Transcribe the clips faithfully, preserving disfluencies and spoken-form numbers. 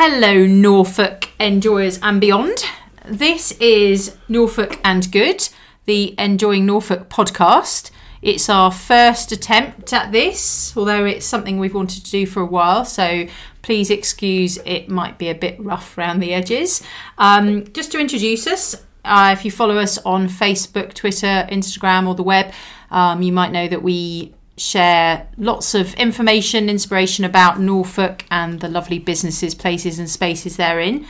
Hello Norfolk enjoyers and beyond. This is Norfolk and Good, the Enjoying Norfolk podcast. It's our first attempt at this, although it's something we've wanted to do for a while, so please excuse it might be a bit rough around the edges. Um, just to introduce us, uh, if you follow us on Facebook, Twitter, Instagram or the web, um, you might know that we share lots of information, inspiration about Norfolk and the lovely businesses, places and spaces therein.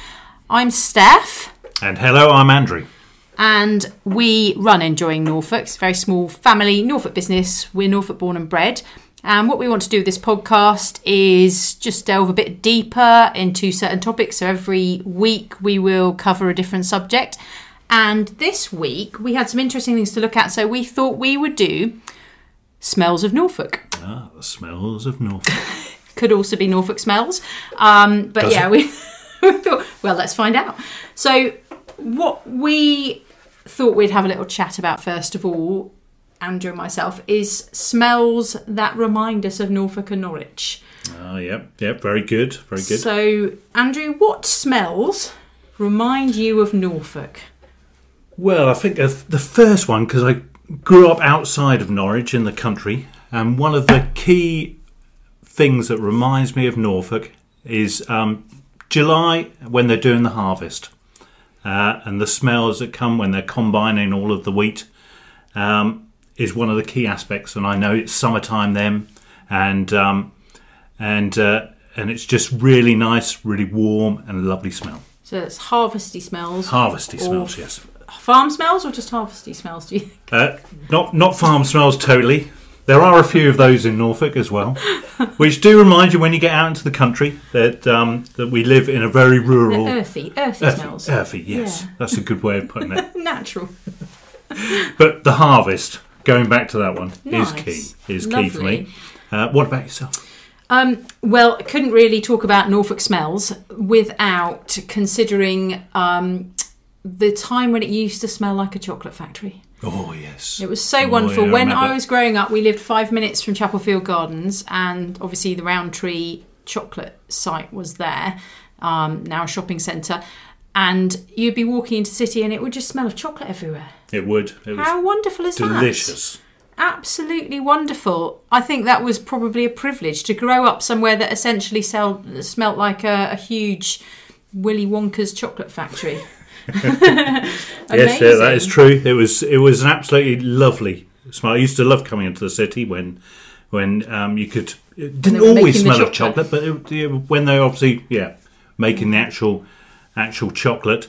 I'm Steph. And hello, I'm Andrew. And we run Enjoying Norfolk. It's a very small family Norfolk business. We're Norfolk born and bred. And what we want to do with this podcast is just delve a bit deeper into certain topics. So every week we will cover a different subject. And this week we had some interesting things to look at. So we thought we would do Smells of Norfolk. Ah, the smells of Norfolk. Could also be Norfolk smells. Um, but Does yeah, we, we thought, well, let's find out. So what we thought we'd have a little chat about, first of all, Andrew and myself, is smells that remind us of Norfolk and Norwich. Ah, uh, yep, yep, very good, very good. So, Andrew, what smells remind you of Norfolk? Well, I think the first one, because I grew up outside of Norwich in the country, and one of the key things that reminds me of Norfolk is um, July, when they're doing the harvest, uh, and the smells that come when they're combining all of the wheat um, is one of the key aspects. And I know it's summertime then, and um, and uh, and it's just really nice, really warm and lovely smell. So it's harvesty smells. Harvesty smells, yes. Farm smells or just harvesty smells, do you think? Uh, not, not farm smells totally. There are a few of those in Norfolk as well, which do remind you when you get out into the country that um, that we live in a very rural... They're earthy, earthy, earthy smells. Earthy, yes. Yeah. That's a good way of putting it. Natural. But the harvest, going back to that one, nice. is key. Is Lovely. Key for me. Uh, what about yourself? Um, well, I couldn't really talk about Norfolk smells without considering... Um, the time when it used to smell like a chocolate factory. Oh, yes. It was so oh, wonderful. Yeah, I when remember. I was growing up, we lived five minutes from Chapelfield Gardens, and obviously the Rowntree chocolate site was there, um, now a shopping centre. And you'd be walking into the city and it would just smell of chocolate everywhere. It would. It was How wonderful is delicious. that? Delicious. Absolutely wonderful. I think that was probably a privilege to grow up somewhere that essentially sell, smelt like a, a huge Willy Wonka's chocolate factory. Yes, yeah, that is true. It was it was an absolutely lovely smell. I used to love coming into the city when when um, you could. It didn't always smell chocolate. of chocolate, but it, it, when they obviously yeah making the actual actual chocolate.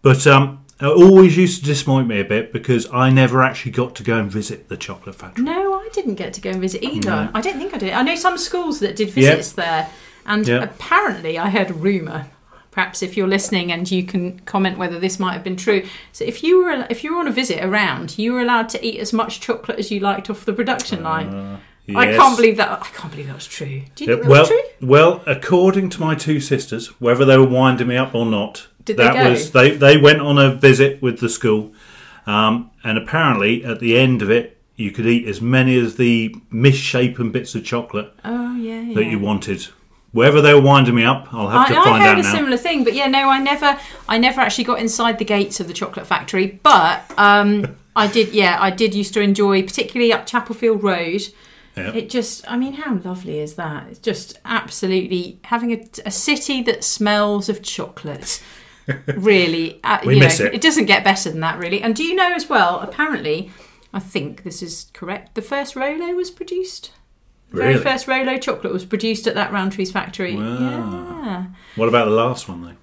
But um, it always used to disappoint me a bit because I never actually got to go and visit the chocolate factory. No, I didn't get to go and visit either. No. I don't think I did. I know some schools that did visits yep. there, and yep. apparently I heard a rumour. Perhaps if you're listening and you can comment whether this might have been true. So if you were if you were on a visit around, you were allowed to eat as much chocolate as you liked off the production line. Uh, yes. I can't believe that. I can't believe that was true. Do you think that well, was true? Well, according to my two sisters, whether they were winding me up or not, Did that they go? was they they went on a visit with the school, um, and apparently at the end of it, you could eat as many as the misshapen bits of chocolate oh, yeah, yeah. that you wanted. Wherever they were winding me up, I'll have I, to find out now. I heard a now. similar thing, but yeah, no, I never, I never actually got inside the gates of the chocolate factory, but um, I did, yeah, I did used to enjoy, particularly up Chapelfield Road. Yep. It just, I mean, how lovely is that? It's just absolutely having a, a city that smells of chocolate. Really, uh, we you miss know, it. It doesn't get better than that, really. And do you know as well? Apparently, I think this is correct. The first Rolo was produced. The very really? first Rolo chocolate was produced at that Rowntree's factory. Wow. Yeah. What about the last one, though?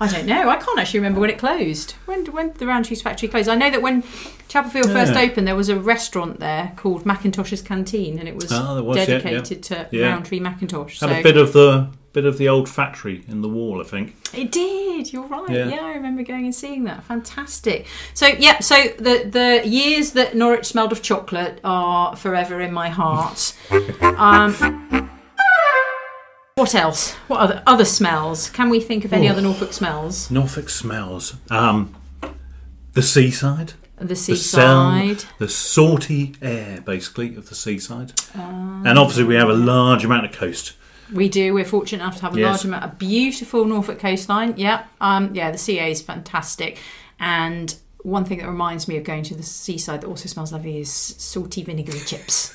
I don't know. I can't actually remember when it closed. When when the Rowntree's factory closed. I know that when Chapelfield yeah. first opened, there was a restaurant there called Mackintosh's Canteen, and it was, oh, was dedicated yeah, yeah. to yeah. Rowntree Mackintosh. Had so. a bit of the bit of the old factory in the wall, I think. It did. You're right. Yeah, yeah I remember going and seeing that. Fantastic. So yeah, so the the years that Norwich smelled of chocolate are forever in my heart. Um, what else? What other other smells? Can we think of any oh, other Norfolk smells? Norfolk smells. Um, the seaside. The seaside. The, sound, the salty air, basically, of the seaside. Um, and obviously we have a large amount of coast. We do. We're fortunate enough to have a yes. large amount, a beautiful Norfolk coastline. Yeah, um, yeah. The C A is fantastic, and one thing that reminds me of going to the seaside that also smells lovely is salty vinegary chips.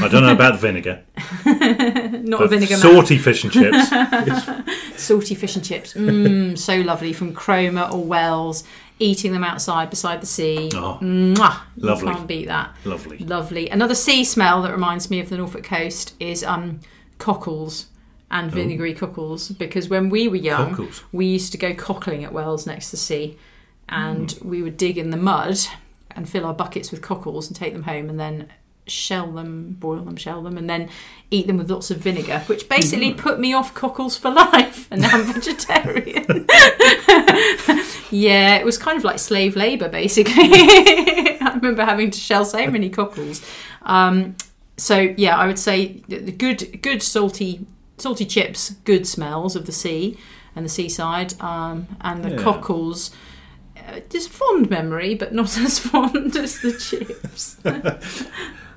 I don't know about the vinegar. Not a vinegar man. Salty fish and chips. Salty fish and chips. Mmm, so lovely from Cromer or Wells. Eating them outside beside the sea. Oh, Mwah! Lovely. You can't beat that. Lovely. Lovely. Another sea smell that reminds me of the Norfolk coast is um, cockles and vinegary oh. cockles. Because when we were young, cockles. we used to go cockling at Wells next to the sea. And mm. we would dig in the mud and fill our buckets with cockles and take them home and then shell them, boil them, shell them, and then eat them with lots of vinegar, which basically put me off cockles for life, and now I'm vegetarian. Yeah, it was kind of like slave labour, basically. I remember having to shell so many cockles. Um, so yeah, I would say the good, good salty, salty chips, good smells of the sea and the seaside, um, and the yeah. cockles. Uh, just fond memory, but not as fond as the chips.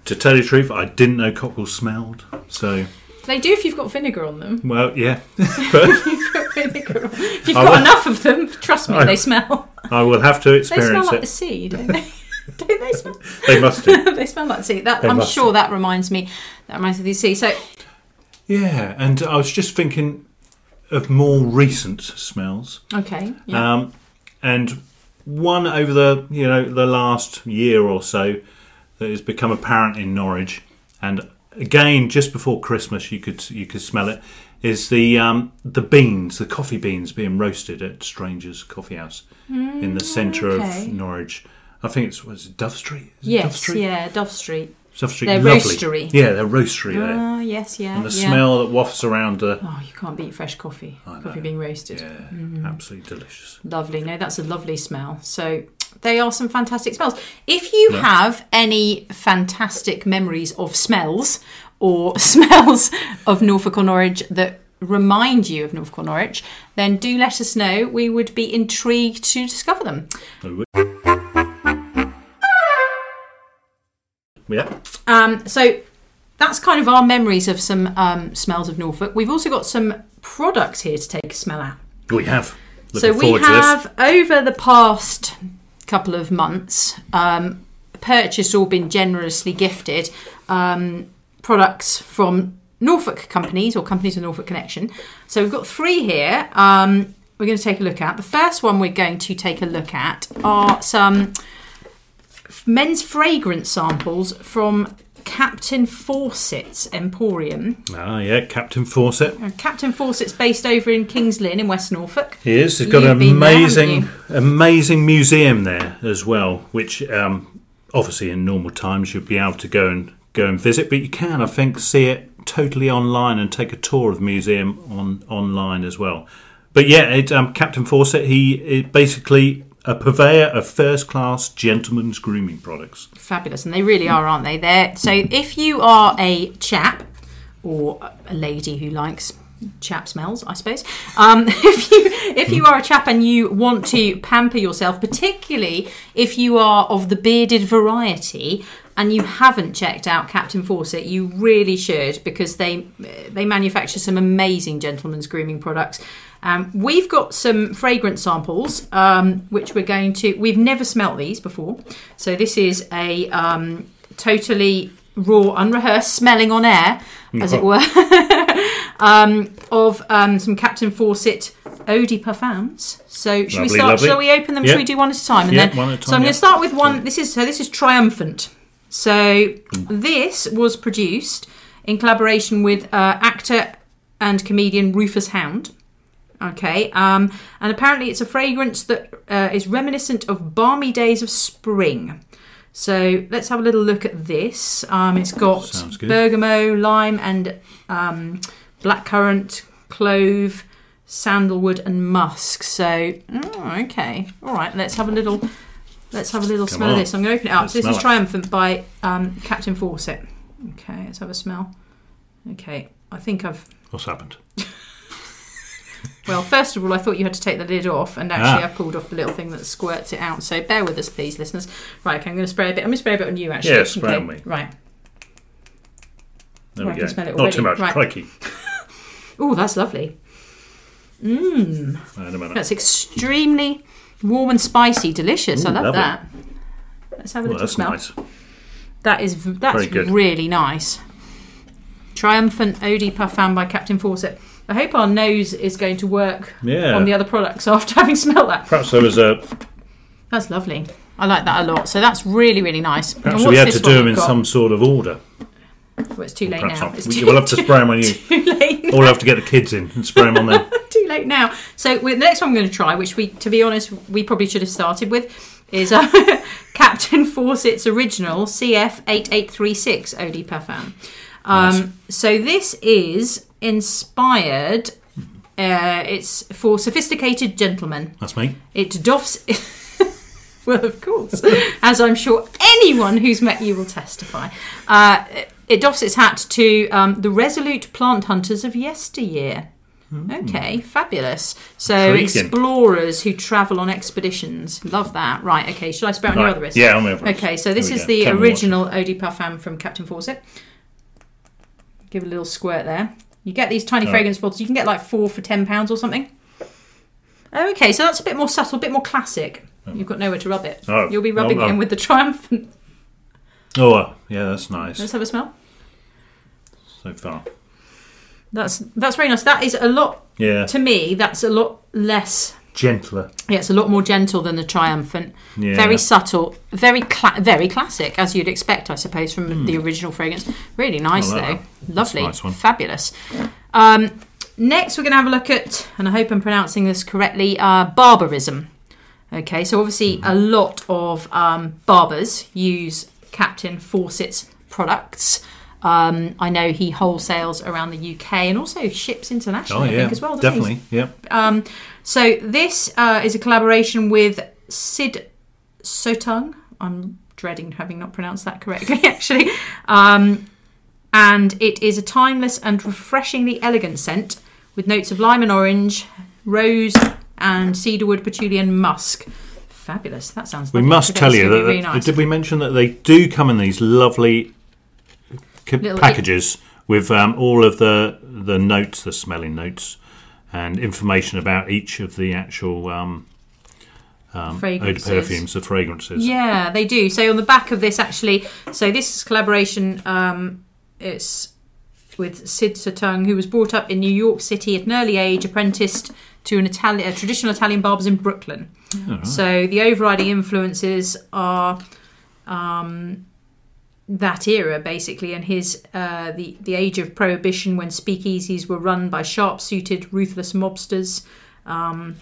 To tell you the truth, I didn't know cockles smelled. So they do if you've got vinegar on them. Well, yeah. If you've got vinegar on them. If you've I got will... enough of them, trust me, I, they smell. I will have to experience it. They smell like it. The sea, don't they? Don't they smell? They must do. They smell like the sea. That, I'm sure do. that reminds me. That reminds me of the sea. So yeah, and I was just thinking of more recent smells. Okay. Yeah. Um, and one over the you know the last year or so that has become apparent in Norwich, and again just before Christmas you could you could smell it, is the um, the beans, the coffee beans being roasted at Strangers Coffee House mm, in the centre okay. of Norwich. I think it's was it Dove Street. Is yes, it Dove Street? yeah, Dove Street. Dove Street, they're lovely. Roastery. Yeah, they're roastery there. Oh, yes, yeah. And the yeah. smell that wafts around. Uh, oh, you can't beat fresh coffee. Coffee being roasted. Yeah, mm. absolutely delicious. Lovely. No, that's a lovely smell. So they are some fantastic smells. If you yeah. have any fantastic memories of smells or smells of Norfolk or Norwich that remind you of Norfolk or Norwich, then do let us know. We would be intrigued to discover them. Yeah. Um, so that's kind of our memories of some um, smells of Norfolk. We've also got some products here to take a smell at. We have. Looking so we have, over the past couple of months, um, purchased or been generously gifted um, products from Norfolk companies or companies with Norfolk connection. So we've got three here um, we're going to take a look at. The first one we're going to take a look at are some men's fragrance samples from Captain Fawcett's Emporium. Ah, yeah, Captain Fawcett. And Captain Fawcett's based over in King's Lynn in West Norfolk. He is. He's got You've an amazing, there, amazing museum there as well, which um, obviously in normal times you'd be able to go and go and visit, but you can, I think, see it totally online and take a tour of the museum on online as well. But yeah, it, um, Captain Fawcett, he it basically. A purveyor of first-class gentlemen's grooming products. Fabulous, and they really are, aren't they? They're, so if you are a chap or a lady who likes chap smells, I suppose, um, if you if you are a chap and you want to pamper yourself, particularly if you are of the bearded variety and you haven't checked out Captain Fawcett, you really should, because they they manufacture some amazing gentlemen's grooming products. Um, we've got some fragrance samples, um, which we're going to... We've never smelt these before. So this is a um, totally raw, unrehearsed, smelling on air, as it were, um, of um, some Captain Fawcett Eau de Parfums. So shall lovely, we start? Lovely. Shall we open them? Yep. Shall we do one at a time? And yep, then, one at a time. So I'm yep. going to start with one. This is So this is Triumphant. So mm. this was produced in collaboration with uh, actor and comedian Rufus Hound. Okay, um, and apparently it's a fragrance that uh, is reminiscent of balmy days of spring. So let's have a little look at this. Um, it's got bergamot, lime and um, blackcurrant, clove, sandalwood and musk. So, oh, okay, all right, let's have a little Let's have a little Come smell on. of this. I'm going to open it up. Let's so this is it. Triumphant by um, Captain Fawcett. Okay, let's have a smell. Okay, I think I've... What's happened? Well, first of all, I thought you had to take the lid off, and actually ah. I pulled off the little thing that squirts it out. So bear with us, please, listeners. Right, okay, I'm going to spray a bit. I'm going to spray a bit on you, actually. Yeah, spray okay. on me. Right. There right, we go. Not already. too much. Right. Crikey. Oh, that's lovely. Mmm. That's extremely warm and spicy. Delicious. Ooh, I love lovely. that. Let's have a well, little that's smell. Nice. That is, that's really nice. Triumphant Eau de Parfum by Captain Fawcett. I hope our nose is going to work yeah. on the other products after having smelled that. Perhaps there was a... That's lovely. I like that a lot. So that's really, really nice. Perhaps we had to do them in got? some sort of order. Well, it's too late now. It's too, we'll have to too, spray them on you. Too late now. Or we'll have to get the kids in and spray them on them. Too late now. So the next one I'm going to try, which we, to be honest, we probably should have started with, is uh, Captain Fawcett's Original C F eight eight three six Eau de Parfum. Um, nice. So this is inspired, uh, it's for sophisticated gentlemen. That's me. It doffs, well of course, as I'm sure anyone who's met you will testify. Uh, it doffs its hat to um, the resolute plant hunters of yesteryear. Okay, fabulous. So Intriguing. Explorers who travel on expeditions. Love that. Right, okay. Should I spray on right. your other wrist? Yeah, on my other wrist. Okay, so this is go. the Tell original Eau de Parfum from Captain Fawcett. Give it a little squirt there. You get these tiny oh. fragrance bottles. You can get like four for ten pounds or something. Okay, so that's a bit more subtle, a bit more classic. Oh. You've got nowhere to rub it. Oh. You'll be rubbing oh, oh. it in with the triumphant... Oh, uh, yeah, that's nice. Let's have a smell. So far. That's that's very nice. That is a lot, yeah. to me, that's a lot less... Gentler. Yeah, it's a lot more gentle than the Triumphant. Yeah. Very subtle, very cla very classic, as you'd expect, I suppose, from mm. the original fragrance. Really nice, though. That. Lovely. Nice one. Fabulous. Um, next, we're going to have a look at, and I hope I'm pronouncing this correctly, uh, barbarism. Okay, so obviously mm. a lot of um, barbers use Captain Fawcett's products. Um, I know he wholesales around the U K and also ships internationally, oh, yeah. I think, as well, doesn't Definitely, he? yeah. Um, so this uh, is a collaboration with Sid Sottung. I'm dreading having not pronounced that correctly, actually. Um, and it is a timeless and refreshingly elegant scent with notes of lime and orange, rose and cedarwood, patchouli and musk. Fabulous. That sounds lovely. We must tell you, that, really nice. Did we mention that they do come in these lovely... Little packages with um, all of the the notes, the smelling notes, and information about each of the actual um, um, fragrances. Eau de perfumes, the fragrances. Yeah, they do. So on the back of this, actually, so this collaboration, um, it's with Sid Sottung, who was brought up in New York City at an early age, apprenticed to an Italian, a traditional Italian barbers in Brooklyn. Oh, right. So the overriding influences are. Um, that era basically, and his uh the the age of prohibition, when speakeasies were run by sharp-suited ruthless mobsters, um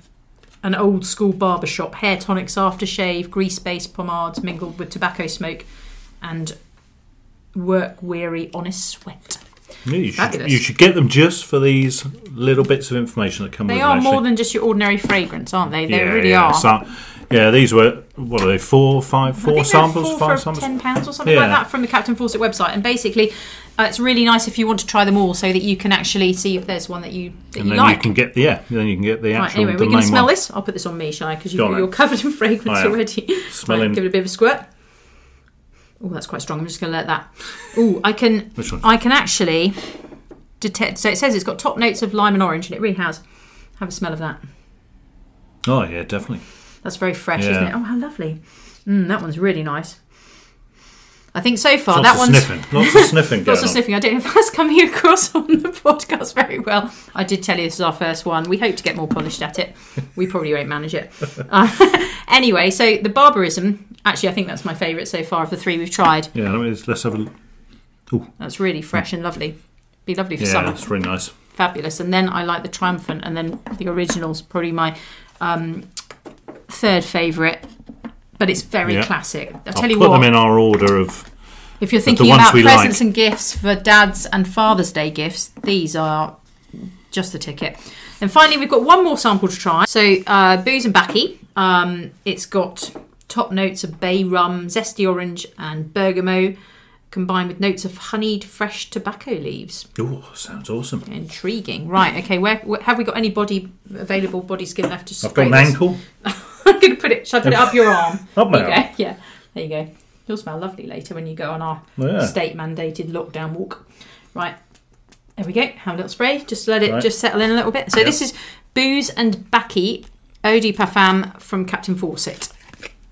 an old school barbershop, hair tonics, aftershave, grease-based pomades mingled with tobacco smoke and work-weary honest sweat. Yeah, you, should, you should get them just for these little bits of information that come they with are them, more than just your ordinary fragrance, aren't they? They yeah, really yeah. are. So, yeah, these were, what are they, four, five, four samples? Four five for samples? ten pounds or something yeah. like that from the Captain Fawcett website. And basically, uh, it's really nice if you want to try them all so that you can actually see if there's one that you, that and you then like. You can get the, yeah, then you can get the actual. Right, anyway, we're going to smell one. this. I'll put this on me, shall I? Because you, you're covered in fragrance already. Smelling. Right, give it a bit of a squirt. Oh, that's quite strong. I'm just going to let that. Oh, I can Which one? I can actually detect. So it says it's got top notes of lime and orange, and it really has. Have a smell of that. Oh, yeah, definitely. That's very fresh, yeah. isn't it? Oh, how lovely. Mm, that one's really nice. I think so far that one's... Lots of sniffing. Lots of sniffing. Lots of sniffing. I don't know if that's coming across on the podcast very well. I did tell you this is our first one. We hope to get more polished at it. We probably won't manage it. Uh, anyway, so the barbarism... Actually, I think that's my favourite so far of the three we've tried. Yeah, let's have a look. Ooh. That's really fresh and lovely. Be lovely for yeah, summer. Yeah, that's really nice. Fabulous. And then I like the Triumphant, and then the Original's probably my... Um, third favourite, but it's very yeah. classic. I'll tell I'll you put what, them in our order of. If you're thinking about presents like. and gifts for dads and Father's Day gifts, these are just the ticket. And finally, we've got one more sample to try. So, uh, Booze and Baccy. Um, it's got top notes of bay rum, zesty orange, and bergamot, combined with notes of honeyed fresh tobacco leaves. Oh, sounds awesome. Intriguing. Right, okay, where, where have we got any body available body skin left to spray? I've got an this? ankle. I'm going to put it, shall I put it up your arm? Up my arm. Yeah, there you go. You'll smell lovely later when you go on our yeah. state-mandated lockdown walk. Right, There we go. Have a little spray just to let it right. just settle in a little bit. So yep. this is Booze and Baccy Eau de Parfum from Captain Fawcett.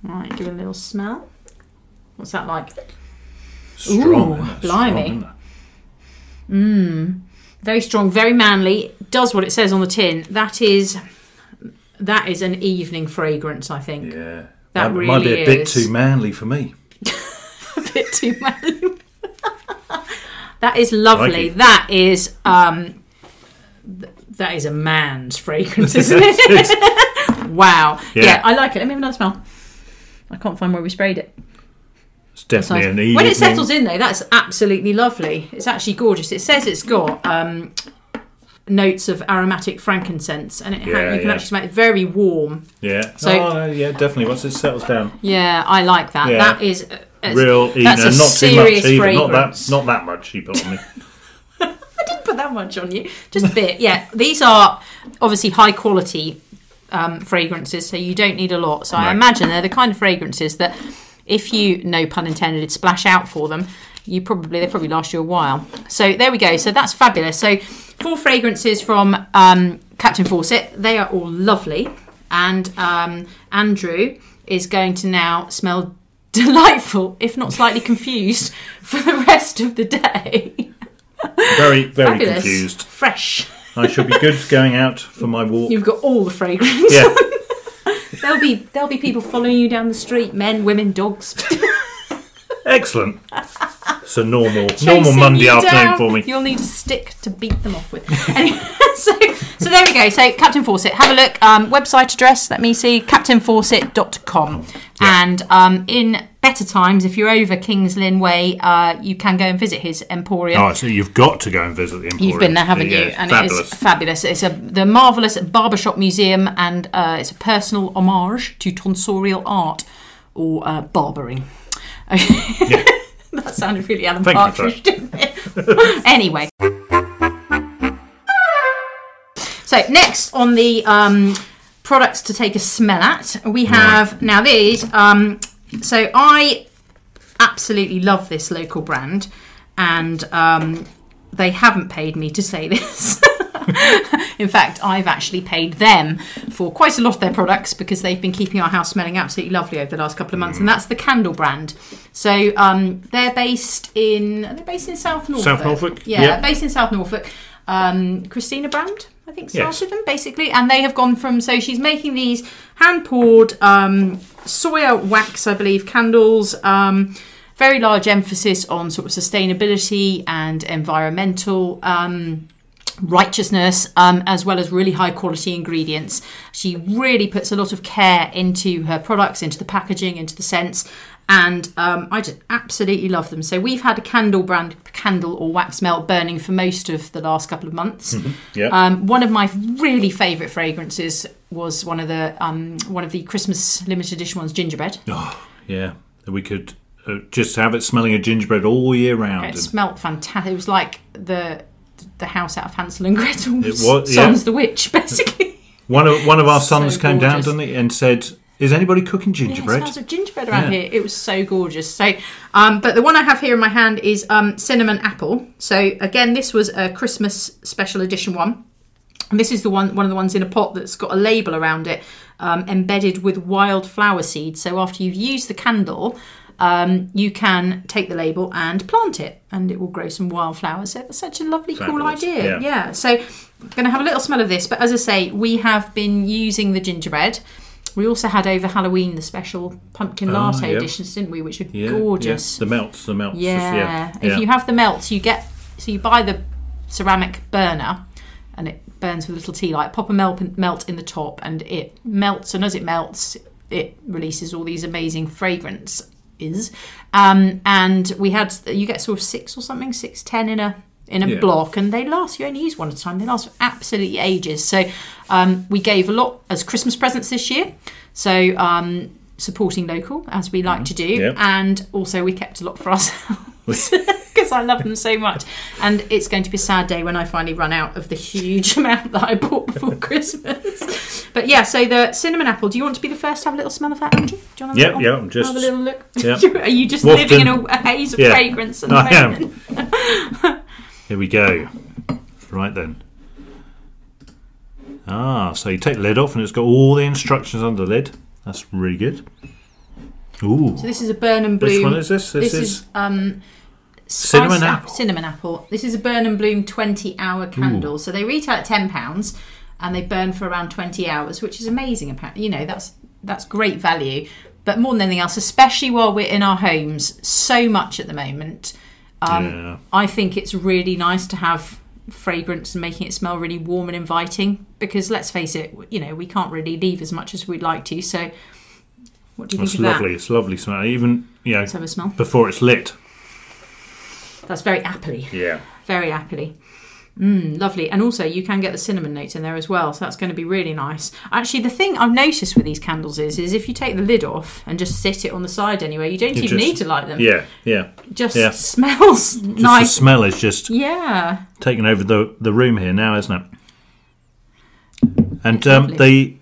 Right, give it a little smell. What's that like? Strong. Ooh, blimey. Mmm. Very strong, very manly. Does what it says on the tin. That is, that is an evening fragrance, I think. Yeah. That, that really might be a is. bit too manly for me. A bit too manly. That is lovely. Like that is um, th that is a man's fragrance, isn't it? Wow. Yeah. yeah, I like it. Let me have another smell. I can't find where we sprayed it. It's definitely nice. an evening. When it settles in, though, that's absolutely lovely. It's actually gorgeous. It says it's got um, notes of aromatic frankincense, and it yeah, you can yeah. actually smell it very warm. Yeah. So oh, yeah, definitely. Once it settles down. Yeah, I like that. Yeah. That is. It's, Real either, not too much either, not that, not that much you put on me. I didn't put that much on you, just a bit, yeah. These are obviously high quality um, fragrances, so you don't need a lot. So no. I imagine they're the kind of fragrances that if you, no pun intended, splash out for them, you probably they probably last you a while. So there we go, so that's fabulous. So four fragrances from um, Captain Fawcett, they are all lovely. And um, Andrew is going to now smell delightful, if not slightly confused, for the rest of the day. Very, very Fabulous. confused. Fresh. I shall be good going out for my walk. You've got all the fragrance. Yeah. there'll be there'll be people following you down the street. Men, women, dogs. Excellent. It's a normal Chasing normal Monday afternoon down. for me. You'll need a stick to beat them off with. Anyway, so so there we go. So Captain Fawcett, have a look. Um, website address. Let me see. captain fawcett dot com. Yeah. And um, in better times, if you're over Kings Lynn Way, uh, you can go and visit his emporium. Oh, so you've got to go and visit the emporium. You've been there, haven't yeah, you? And fabulous. It is fabulous. It's a the marvellous barbershop museum, and uh, it's a personal homage to tonsorial art or uh, barbering. Yeah. That sounded really Alan Thank Partridge, didn't it? Anyway. So next on the... Um, products to take a smell at, we have right. now these um so I absolutely love this local brand, and um they haven't paid me to say this. In fact, I've actually paid them for quite a lot of their products because they've been keeping our house smelling absolutely lovely over the last couple of months, mm. and that's the Candle Brand. So um they're based in they're based in South Norfolk South Norfolk yeah yep. based in South Norfolk. um Christina Brand, I think, started yes. them, basically, and they have gone from, so she's making these hand-poured um, soya wax, I believe, candles, um, very large emphasis on sort of sustainability and environmental um, righteousness, um, as well as really high-quality ingredients. She really puts a lot of care into her products, into the packaging, into the scents, and um, I just absolutely love them. So we've had a Candle Brand candle or wax melt burning for most of the last couple of months. Mm-hmm. Yeah. Um, one of my really favourite fragrances was one of the um, one of the Christmas limited edition ones, gingerbread. Oh yeah, we could uh, just have it smelling of gingerbread all year round. Okay, it and... smelt fantastic. It was like the the house out of Hansel and Gretel. It was yeah. Sons the Witch, basically. One of one of our sons so came gorgeous. down, didn't he, and said, is anybody cooking gingerbread? Yeah, it smells of gingerbread around yeah. here. It was so gorgeous. So, um, but the one I have here in my hand is um, cinnamon apple. So again, this was a Christmas special edition one. And this is the one, one of the ones in a pot that's got a label around it, um, embedded with wild flower seeds. So after you've used the candle, um, you can take the label and plant it, and it will grow some wildflowers. So that's such a lovely, Fabulous. cool idea. Yeah. yeah. So I'm going to have a little smell of this. But as I say, we have been using the gingerbread. We also had over Halloween the special pumpkin latte oh, yeah. editions, didn't we? Which are yeah, gorgeous. Yeah. The melts, the melts. Yeah. yeah. If yeah. you have the melts, you get so you buy the ceramic burner, and it burns with a little tea light. Pop a melt melt in the top, and it melts. And as it melts, it releases all these amazing fragrances. Um, and we had you get sort of six or something, six ten in a. in a yeah. block, and they last, you only use one at a time, they last for absolutely ages. So um, we gave a lot as Christmas presents this year, so um, supporting local as we like mm-hmm. to do, yep. and also we kept a lot for ourselves because I love them so much, and it's going to be a sad day when I finally run out of the huge amount that I bought before Christmas. But yeah, so the cinnamon apple, do you want to be the first to have a little smell of that, Andrew? Do you want to have, yep, yep, I'm just, have a little look? Yep. Are you just Wofton. living in a, a haze of yeah. fragrance at the I moment? Am. Here we go. Right then. Ah, so you take the lid off and it's got all the instructions on the lid. That's really good. Ooh. So this is a Burnham Bloom. Which one is this? This, this is, is um, cinnamon apple. Cinnamon apple. This is a Burnham Bloom twenty hour candle. Ooh. So they retail at ten pounds and they burn for around twenty hours, which is amazing. You know, that's that's great value. But more than anything else, especially while we're in our homes so much at the moment, um, yeah. I think it's really nice to have fragrance and making it smell really warm and inviting, because let's face it, you know, we can't really leave as much as we'd like to. So what do you well, think it's of lovely. That? It's lovely smell. Even, you know, let's have a smell. Before it's lit. That's very appley. Yeah. Very appley. Mm, lovely. And also you can get the cinnamon notes in there as well, so that's going to be really nice. Actually, the thing I've noticed with these candles is is if you take the lid off and just sit it on the side anywhere, you don't you even just, need to light them. Yeah, yeah. Just yeah. smells just nice. The smell is just yeah taking over the the room here now, isn't it? And um, the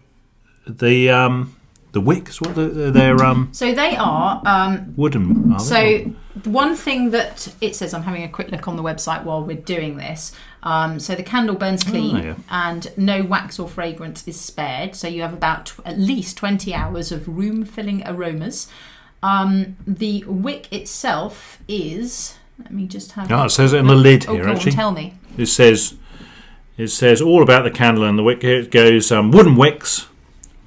the um the wicks, what the, they're um so they are um wooden. Are they? So one thing that it says, I'm having a quick look on the website while we're doing this. Um, so the candle burns clean, oh, yeah. and no wax or fragrance is spared. So you have about t- at least twenty hours of room-filling aromas. Um, the wick itself is... Let me just have... Oh, it says it on the lid here, oh, actually. On, tell me. It says, it says all about the candle and the wick. Here it goes, um, wooden wicks,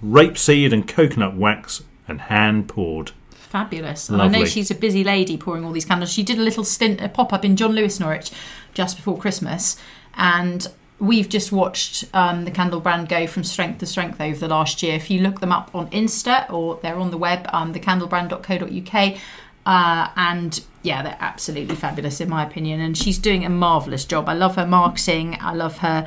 rapeseed and coconut wax, and hand-poured. Fabulous. And I know she's a busy lady pouring all these candles. She did a little stint, a pop-up in John Lewis, Norwich, just before Christmas. And we've just watched um, the Candle Brand go from strength to strength over the last year. If you look them up on Insta or they're on the web, um, the candle brand dot co dot uk. Uh, and yeah, they're absolutely fabulous in my opinion. And she's doing a marvellous job. I love her marketing. I love her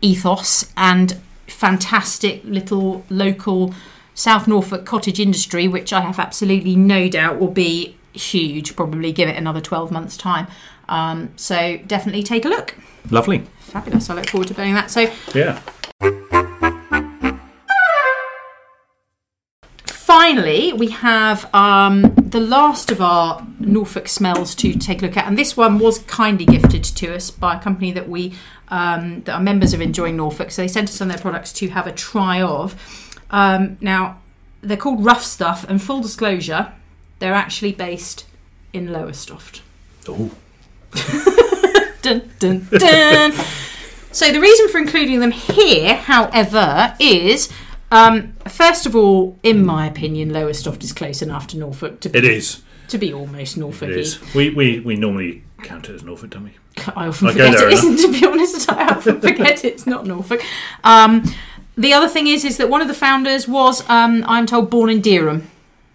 ethos and fantastic little local South Norfolk cottage industry, which I have absolutely no doubt will be huge, probably give it another twelve months time. Um, so definitely take a look. Lovely. Fabulous. I look forward to burning that. So yeah. Finally, we have um, the last of our Norfolk smells to take a look at. And this one was kindly gifted to us by a company that we um, that are members of Enjoying Norfolk. So they sent us some of their products to have a try of. Um, now, they're called Rough Stuff, and full disclosure, they're actually based in Lowestoft. Oh. Dun, dun, dun. So the reason for including them here, however, is, um, first of all, in my opinion, Lowestoft is close enough to Norfolk to be... It is. To be almost Norfolk-y. It is. We, we, we normally count it as Norfolk, don't we? I often I forget it enough. Isn't, to be honest. I often forget it's not Norfolk. Um... The other thing is, is that one of the founders was, um, I'm told, born in Durham.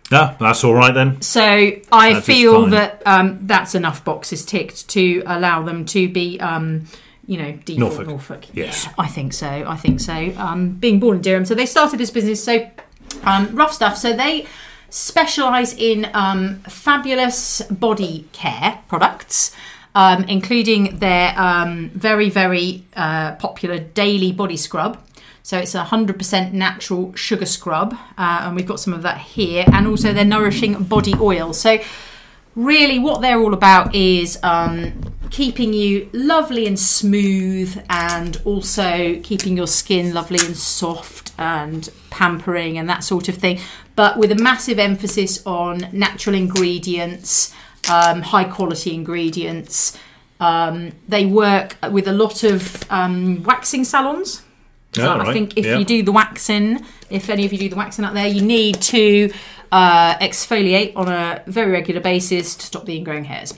Yeah, that's all right then. So I that feel that um, that's enough boxes ticked to allow them to be, um, you know, default Norfolk. Norfolk. Yes, I think so. I think so. Um, being born in Durham, so they started this business. So um, Rough Stuff. So they specialise in um, fabulous body care products. Um, including their um, very, very uh, popular daily body scrub. So it's a one hundred percent natural sugar scrub, uh, and we've got some of that here, and also their nourishing body oil. So really what they're all about is um, keeping you lovely and smooth, and also keeping your skin lovely and soft and pampering and that sort of thing, but with a massive emphasis on natural ingredients, Um, high quality ingredients. Um, they work with a lot of um, waxing salons. So oh, I right. think if yeah. you do the waxing, if any of you do the waxing out there, you need to uh, exfoliate on a very regular basis to stop the ingrowing hairs.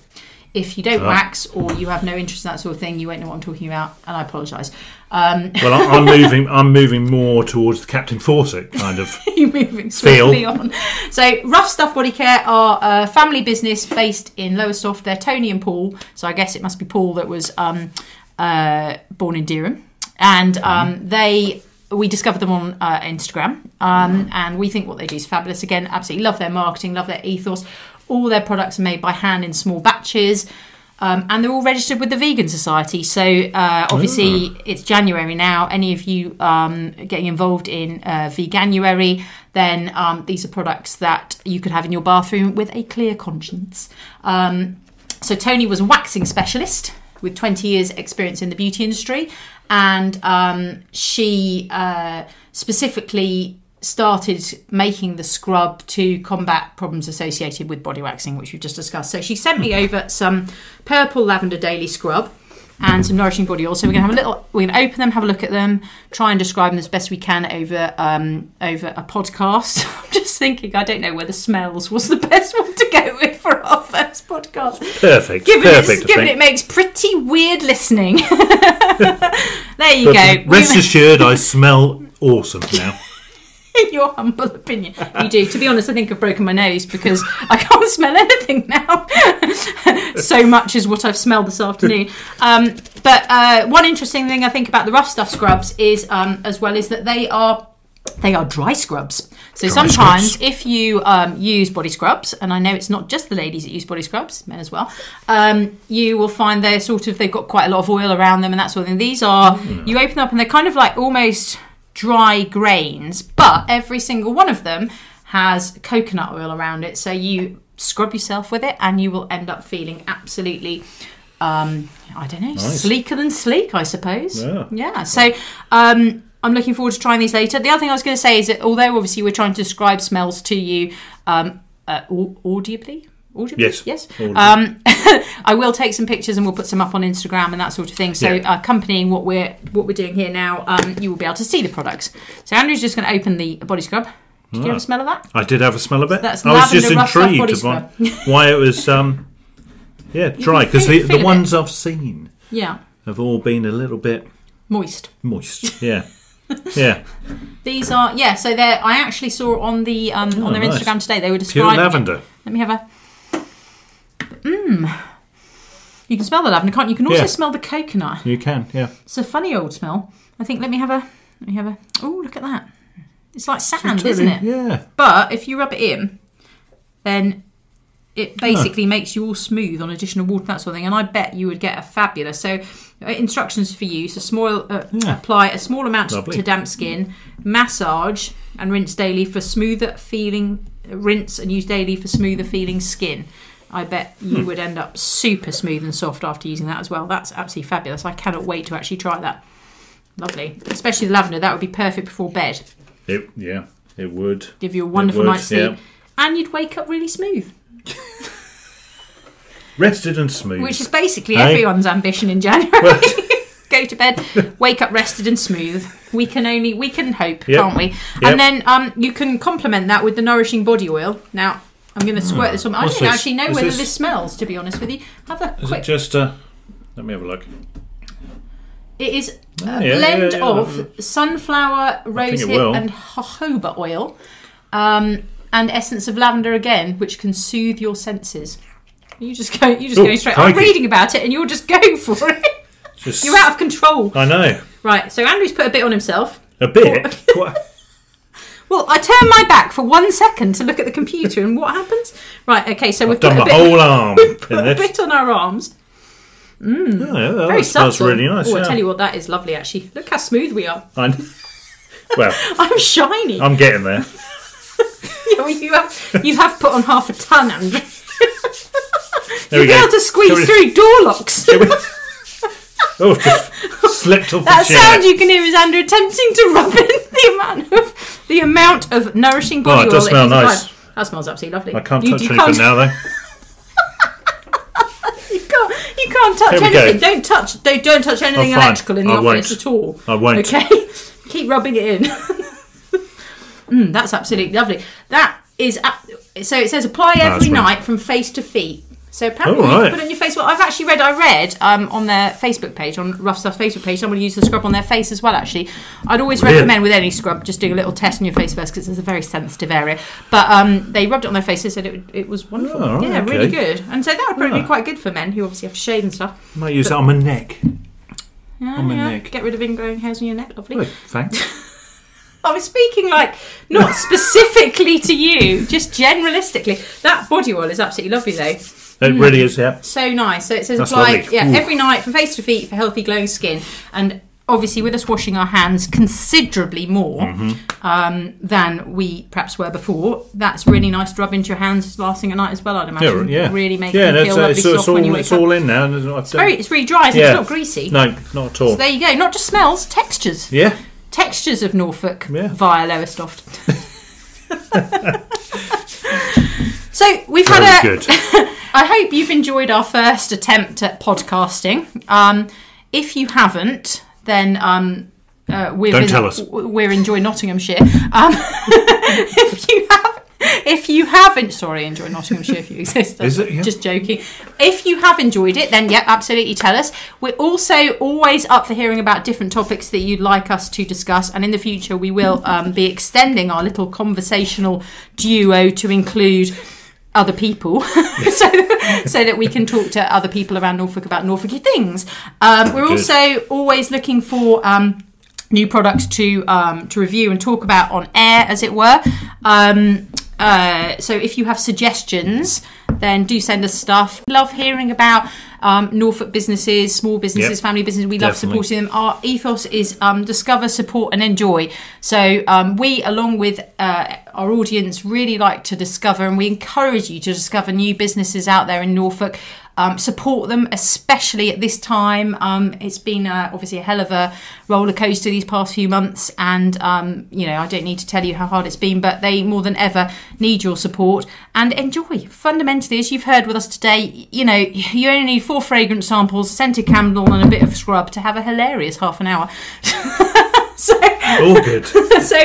If you don't oh. wax or you have no interest in that sort of thing, you won't know what I'm talking about, and I apologise. Um, well, I'm, I'm moving. I'm moving more towards the Captain Fawcett kind of You're moving swiftly feel. On. So, Rough Stuff Body Care are a family business based in Lowestoft. They're Tony and Paul. So I guess it must be Paul that was um, uh, born in Durham, and um, they. We discovered them on uh, Instagram, um, and we think what they do is fabulous. Again, absolutely love their marketing, love their ethos. All their products are made by hand in small batches, um, and they're all registered with the Vegan Society. So uh, obviously Ooh. It's January now. Any of you um, getting involved in uh, Veganuary, then um, these are products that you could have in your bathroom with a clear conscience. Um, so Tony was a waxing specialist. with twenty years experience in the beauty industry. And um, she uh, specifically started making the scrub to combat problems associated with body waxing, which we've just discussed. So she sent me over some purple lavender daily scrub and some nourishing body oil. So we're going to have a little, we're going to open them, have a look at them, try and describe them as best we can over um, over a podcast. I'm just thinking, I don't know whether smells was the best one to go with for our first podcast. Perfect. Given, perfect, it, given it makes pretty weird listening. There you but go. Rest assured, I smell awesome now. In your humble opinion, you do. To be honest, I think I've broken my nose because I can't smell anything now. So much is what I've smelled this afternoon. Um, but uh, one interesting thing I think about the Rough Stuff scrubs is, um, as well, is that they are they are dry scrubs. So dry sometimes scrubs. If you um, use body scrubs, and I know it's not just the ladies that use body scrubs, men as well, um, you will find they're sort of they've got quite a lot of oil around them and that sort of thing. These are yeah. you open them up and they're kind of like almost dry grains, but every single one of them has coconut oil around it, so you scrub yourself with it and you will end up feeling absolutely um I don't know nice. sleeker than sleek, I suppose. yeah, yeah. So um I'm looking forward to trying these later. The other thing I was going to say is that although obviously we're trying to describe smells to you um uh, audibly Audibly? Yes. Yes. Um, I will take some pictures and we'll put some up on Instagram and that sort of thing. So yeah. accompanying what we're what we're doing here now, um, you will be able to see the products. So Andrew's just going to open the body scrub. Did right. you have a smell of that? I did have a smell of it. So that's I was just intrigued by why it was um, yeah dry because the, the ones I've seen yeah have all been a little bit moist. Moist. Yeah. Yeah. These are yeah. So there, I actually saw on the um, oh, on their nice. Instagram today they were describing pure lavender. Let me have a. Mmm. You can smell the lavender, can't you? You can also yeah. smell the coconut. You can, yeah. It's a funny old smell. I think. Let me have a. Let me have a. Oh, look at that! It's like sand, it's isn't it? Yeah. But if you rub it in, then it basically oh. makes you all smooth on additional water, that sort of thing. And I bet you would get a fabulous. So instructions for you: so small, uh, yeah. apply a small amount Lovely. to damp skin, massage, and rinse daily for smoother feeling. Rinse and use daily for smoother feeling skin. I bet you hmm. would end up super smooth and soft after using that as well. That's absolutely fabulous. I cannot wait to actually try that. Lovely. Especially the lavender. That would be perfect before bed. It, yeah, it would. Give you a wonderful night's sleep. Yeah. And you'd wake up really smooth. Rested and smooth. Which is basically hey? everyone's ambition in January. Go to bed, wake up rested and smooth. We can only, we can hope, yep. can't we? Yep. And then um, you can complement that with the nourishing body oil. Now, I'm going to squirt this on. I don't actually know whether this smells, to be honest with you. Have a quick... Is it just... Uh, let me have a look. It is a blend of sunflower, rosehip and jojoba oil um, and essence of lavender again, which can soothe your senses. You just go, you just go straight... I'm reading about it and you're just going for it. Just, you're out of control. I know. Right, so Andrew's put a bit on himself. A bit? What? Well, I turn my back for one second to look at the computer, and what happens? Right, okay, so we've done the whole arm. We've put a bit on our arms. Mm, oh, yeah, that very subtle. That's really nice. Oh, yeah. I tell you what, that is lovely. Actually, look how smooth we are. I'm, well, I'm shiny. I'm getting there. Yeah, well, you have you have put on half a ton, Andrew. You'll be go. able to squeeze we... through door locks. Oh, just slipped off that the chair. Sound you can hear is Andrew attempting to rub in the amount of the amount of nourishing body oil. Oh, it does smell nice. That smells absolutely lovely. I can't you, touch you anything can't... now, though. you can't. You can't touch anything. Go. Don't touch. Don't, don't touch anything oh, electrical in the I office won't. at all. I won't. Okay. Keep rubbing it in. mm, that's absolutely lovely. That is so. It says apply every no, night from face to feet. So apparently oh, right. you can put it on your face. Well, I've actually read, I read um, on their Facebook page, on Rough Stuff's Facebook page, someone used the scrub on their face as well, actually. I'd always really? recommend with any scrub, just do a little test on your face first, because it's a very sensitive area. But um, they rubbed it on their face and said it, it was wonderful. Oh, right, yeah, okay. really good. And so that would probably yeah. be quite good for men who obviously have to shave and stuff. I might use but, that on my neck. Yeah, on my yeah. neck. Get rid of ingrowing hairs on your neck, lovely. Good, thanks. I was speaking like not specifically to you, just generalistically. That body oil is absolutely lovely though. It mm. really is, yeah. So nice. So it says That's apply yeah, every night from face to feet for healthy glowing skin. And obviously with us washing our hands considerably more mm-hmm. um, than we perhaps were before, that's really nice to rub into your hands last thing at night as well, I'd imagine. Yeah, yeah. Really makes yeah, you feel uh, lovely soft it's all, when you wake it's up. All in now. And it's, it's, very, it's really dry, so yeah. It's not greasy. No, not at all. So there you go. Not just smells, textures. Yeah. Textures of Norfolk yeah. via Lowestoft. So we've very had a... good. I hope you've enjoyed our first attempt at podcasting. Um, if you haven't... then um, uh, we're don't in, tell us. We're enjoying Nottinghamshire. Um, if you have, if you haven't, sorry, enjoy Nottinghamshire if you exist. Is it? Yeah. Just joking. If you have enjoyed it, then yeah, absolutely tell us. We're also always up for hearing about different topics that you'd like us to discuss, and in the future we will um, be extending our little conversational duo to include other people so, so that we can talk to other people around Norfolk about Norfolky things. Um, we're Good. also always looking for um, new products to um, to review and talk about on air, as it were. Um, uh, so if you have suggestions, then do send us stuff. Love hearing about um, Norfolk businesses, small businesses, yep. family businesses. We Definitely. love supporting them. Our ethos is um, discover, support and enjoy. So um, we, along with uh, our audience, really like to discover, and we encourage you to discover new businesses out there in Norfolk. Um, support them, especially at this time. Um, it's been uh, obviously a hell of a roller coaster these past few months, and um, you know, I don't need to tell you how hard it's been, but they more than ever need your support and enjoy. Fundamentally, as you've heard with us today, you know, you only need four fragrance samples, scented candle and a bit of scrub to have a hilarious half an hour. So, all good. So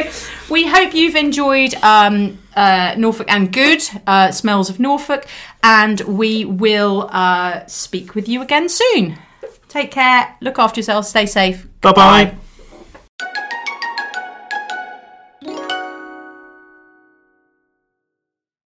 we hope you've enjoyed um, uh, Norfolk and Good, uh, Smells of Norfolk, and we will uh, speak with you again soon. Take care, look after yourselves, stay safe. Bye-bye. Bye.